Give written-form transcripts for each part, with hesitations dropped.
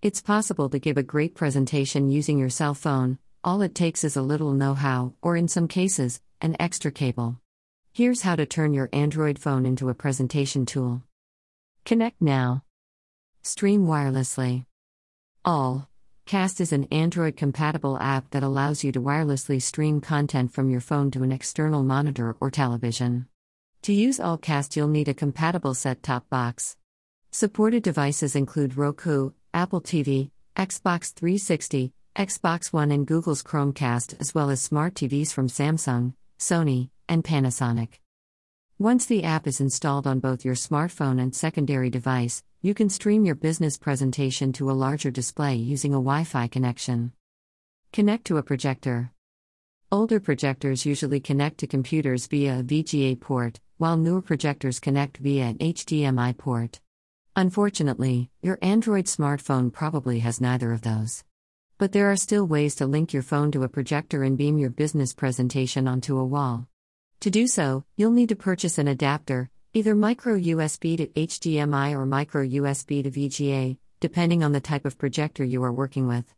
It's possible to give a great presentation using your cell phone. All it takes is a little know-how, or in some cases, an extra cable. Here's how to turn your Android phone into a presentation tool. Connect now. Stream wirelessly. AllCast is an Android-compatible app that allows you to wirelessly stream content from your phone to an external monitor or television. To use AllCast, you'll need a compatible set-top box. Supported devices include Roku, Apple TV, Xbox 360, Xbox One and Google's Chromecast, as well as smart TVs from Samsung, Sony, and Panasonic. Once the app is installed on both your smartphone and secondary device, you can stream your business presentation to a larger display using a Wi-Fi connection. Connect to a projector. Older projectors usually connect to computers via a VGA port, while newer projectors connect via an HDMI port. Unfortunately, your Android smartphone probably has neither of those. But there are still ways to link your phone to a projector and beam your business presentation onto a wall. To do so, you'll need to purchase an adapter, either micro USB to HDMI or micro USB to VGA, depending on the type of projector you are working with.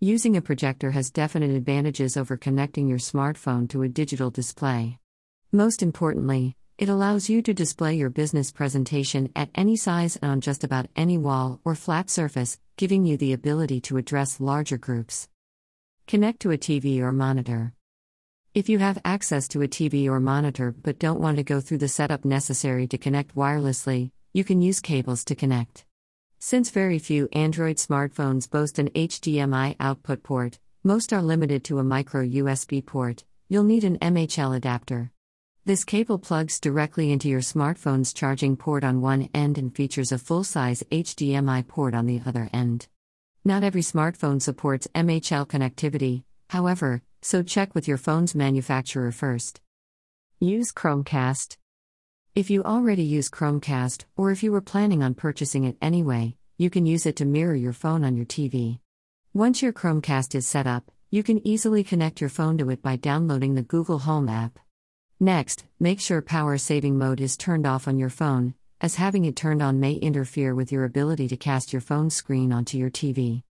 Using a projector has definite advantages over connecting your smartphone to a digital display. Most importantly, it allows you to display your business presentation at any size and on just about any wall or flat surface, giving you the ability to address larger groups. Connect to a TV or monitor. If you have access to a TV or monitor but don't want to go through the setup necessary to connect wirelessly, you can use cables to connect. Since very few Android smartphones boast an HDMI output port, most are limited to a micro USB port, you'll need an MHL adapter. This cable plugs directly into your smartphone's charging port on one end and features a full-size HDMI port on the other end. Not every smartphone supports MHL connectivity, however, so check with your phone's manufacturer first. Use Chromecast. If you already use Chromecast, or if you were planning on purchasing it anyway, you can use it to mirror your phone on your TV. Once your Chromecast is set up, you can easily connect your phone to it by downloading the Google Home app. Next, make sure power saving mode is turned off on your phone, as having it turned on may interfere with your ability to cast your phone screen onto your TV.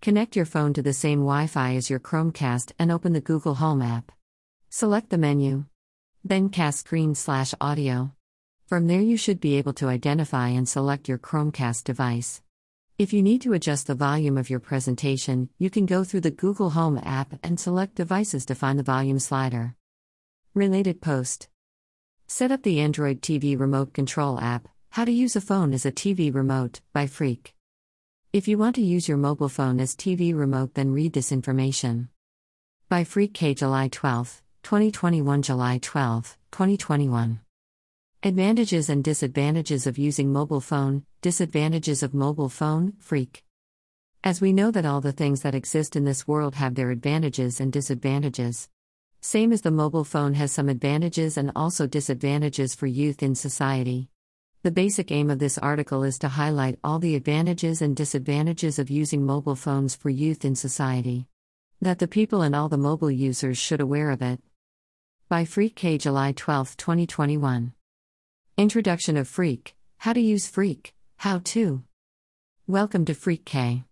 Connect your phone to the same Wi-Fi as your Chromecast and open the Google Home app. Select the menu. Then cast screen/audio. From there you should be able to identify and select your Chromecast device. If you need to adjust the volume of your presentation, you can go through the Google Home app and select devices to find the volume slider. Related post. Set up the Android TV Remote Control app, How to Use a Phone as a TV Remote, by Freak. If you want to use your mobile phone as TV remote, then read this information. By Freak K. July 12, 2021. July 12, 2021. Advantages and disadvantages of using mobile phone, disadvantages of mobile phone, Freak. As we know that all the things that exist in this world have their advantages and disadvantages. Same as the mobile phone has some advantages and also disadvantages for youth in society. The basic aim of this article is to highlight all the advantages and disadvantages of using mobile phones for youth in society. That the people and all the mobile users should aware of it. By Freak K. July 12, 2021. Introduction of Freak, How to Use Freak, How To. Welcome to Freak K.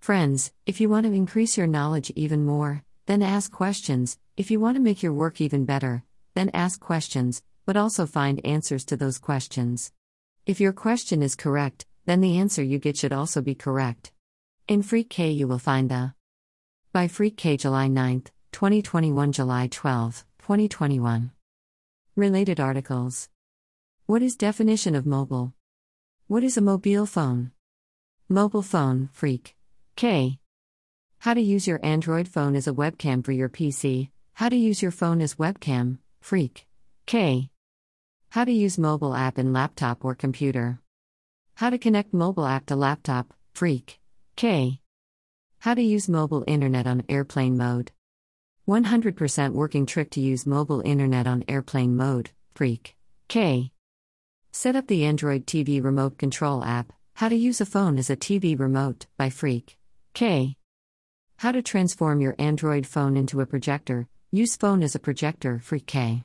Friends, if you want to increase your knowledge even more, then ask questions. If you want to make your work even better, then ask questions, but also find answers to those questions. If your question is correct, then the answer you get should also be correct. In Freak K you will find the By Freak K. July 9, 2021. July 12, 2021. Related articles. What is definition of mobile? What is a mobile phone? Mobile phone, Freak K. How to use your Android phone as a webcam for your PC. How to use your phone as webcam, Freak K. How to use mobile app in laptop or computer. How to connect mobile app to laptop, Freak K. How to use mobile internet on airplane mode. 100% working trick to use mobile internet on airplane mode, Freak K. Set up the Android TV Remote Control app, How to Use a Phone as a TV Remote, by Freak K. How to transform your Android phone into a projector. Use phone as a projector, Freak K.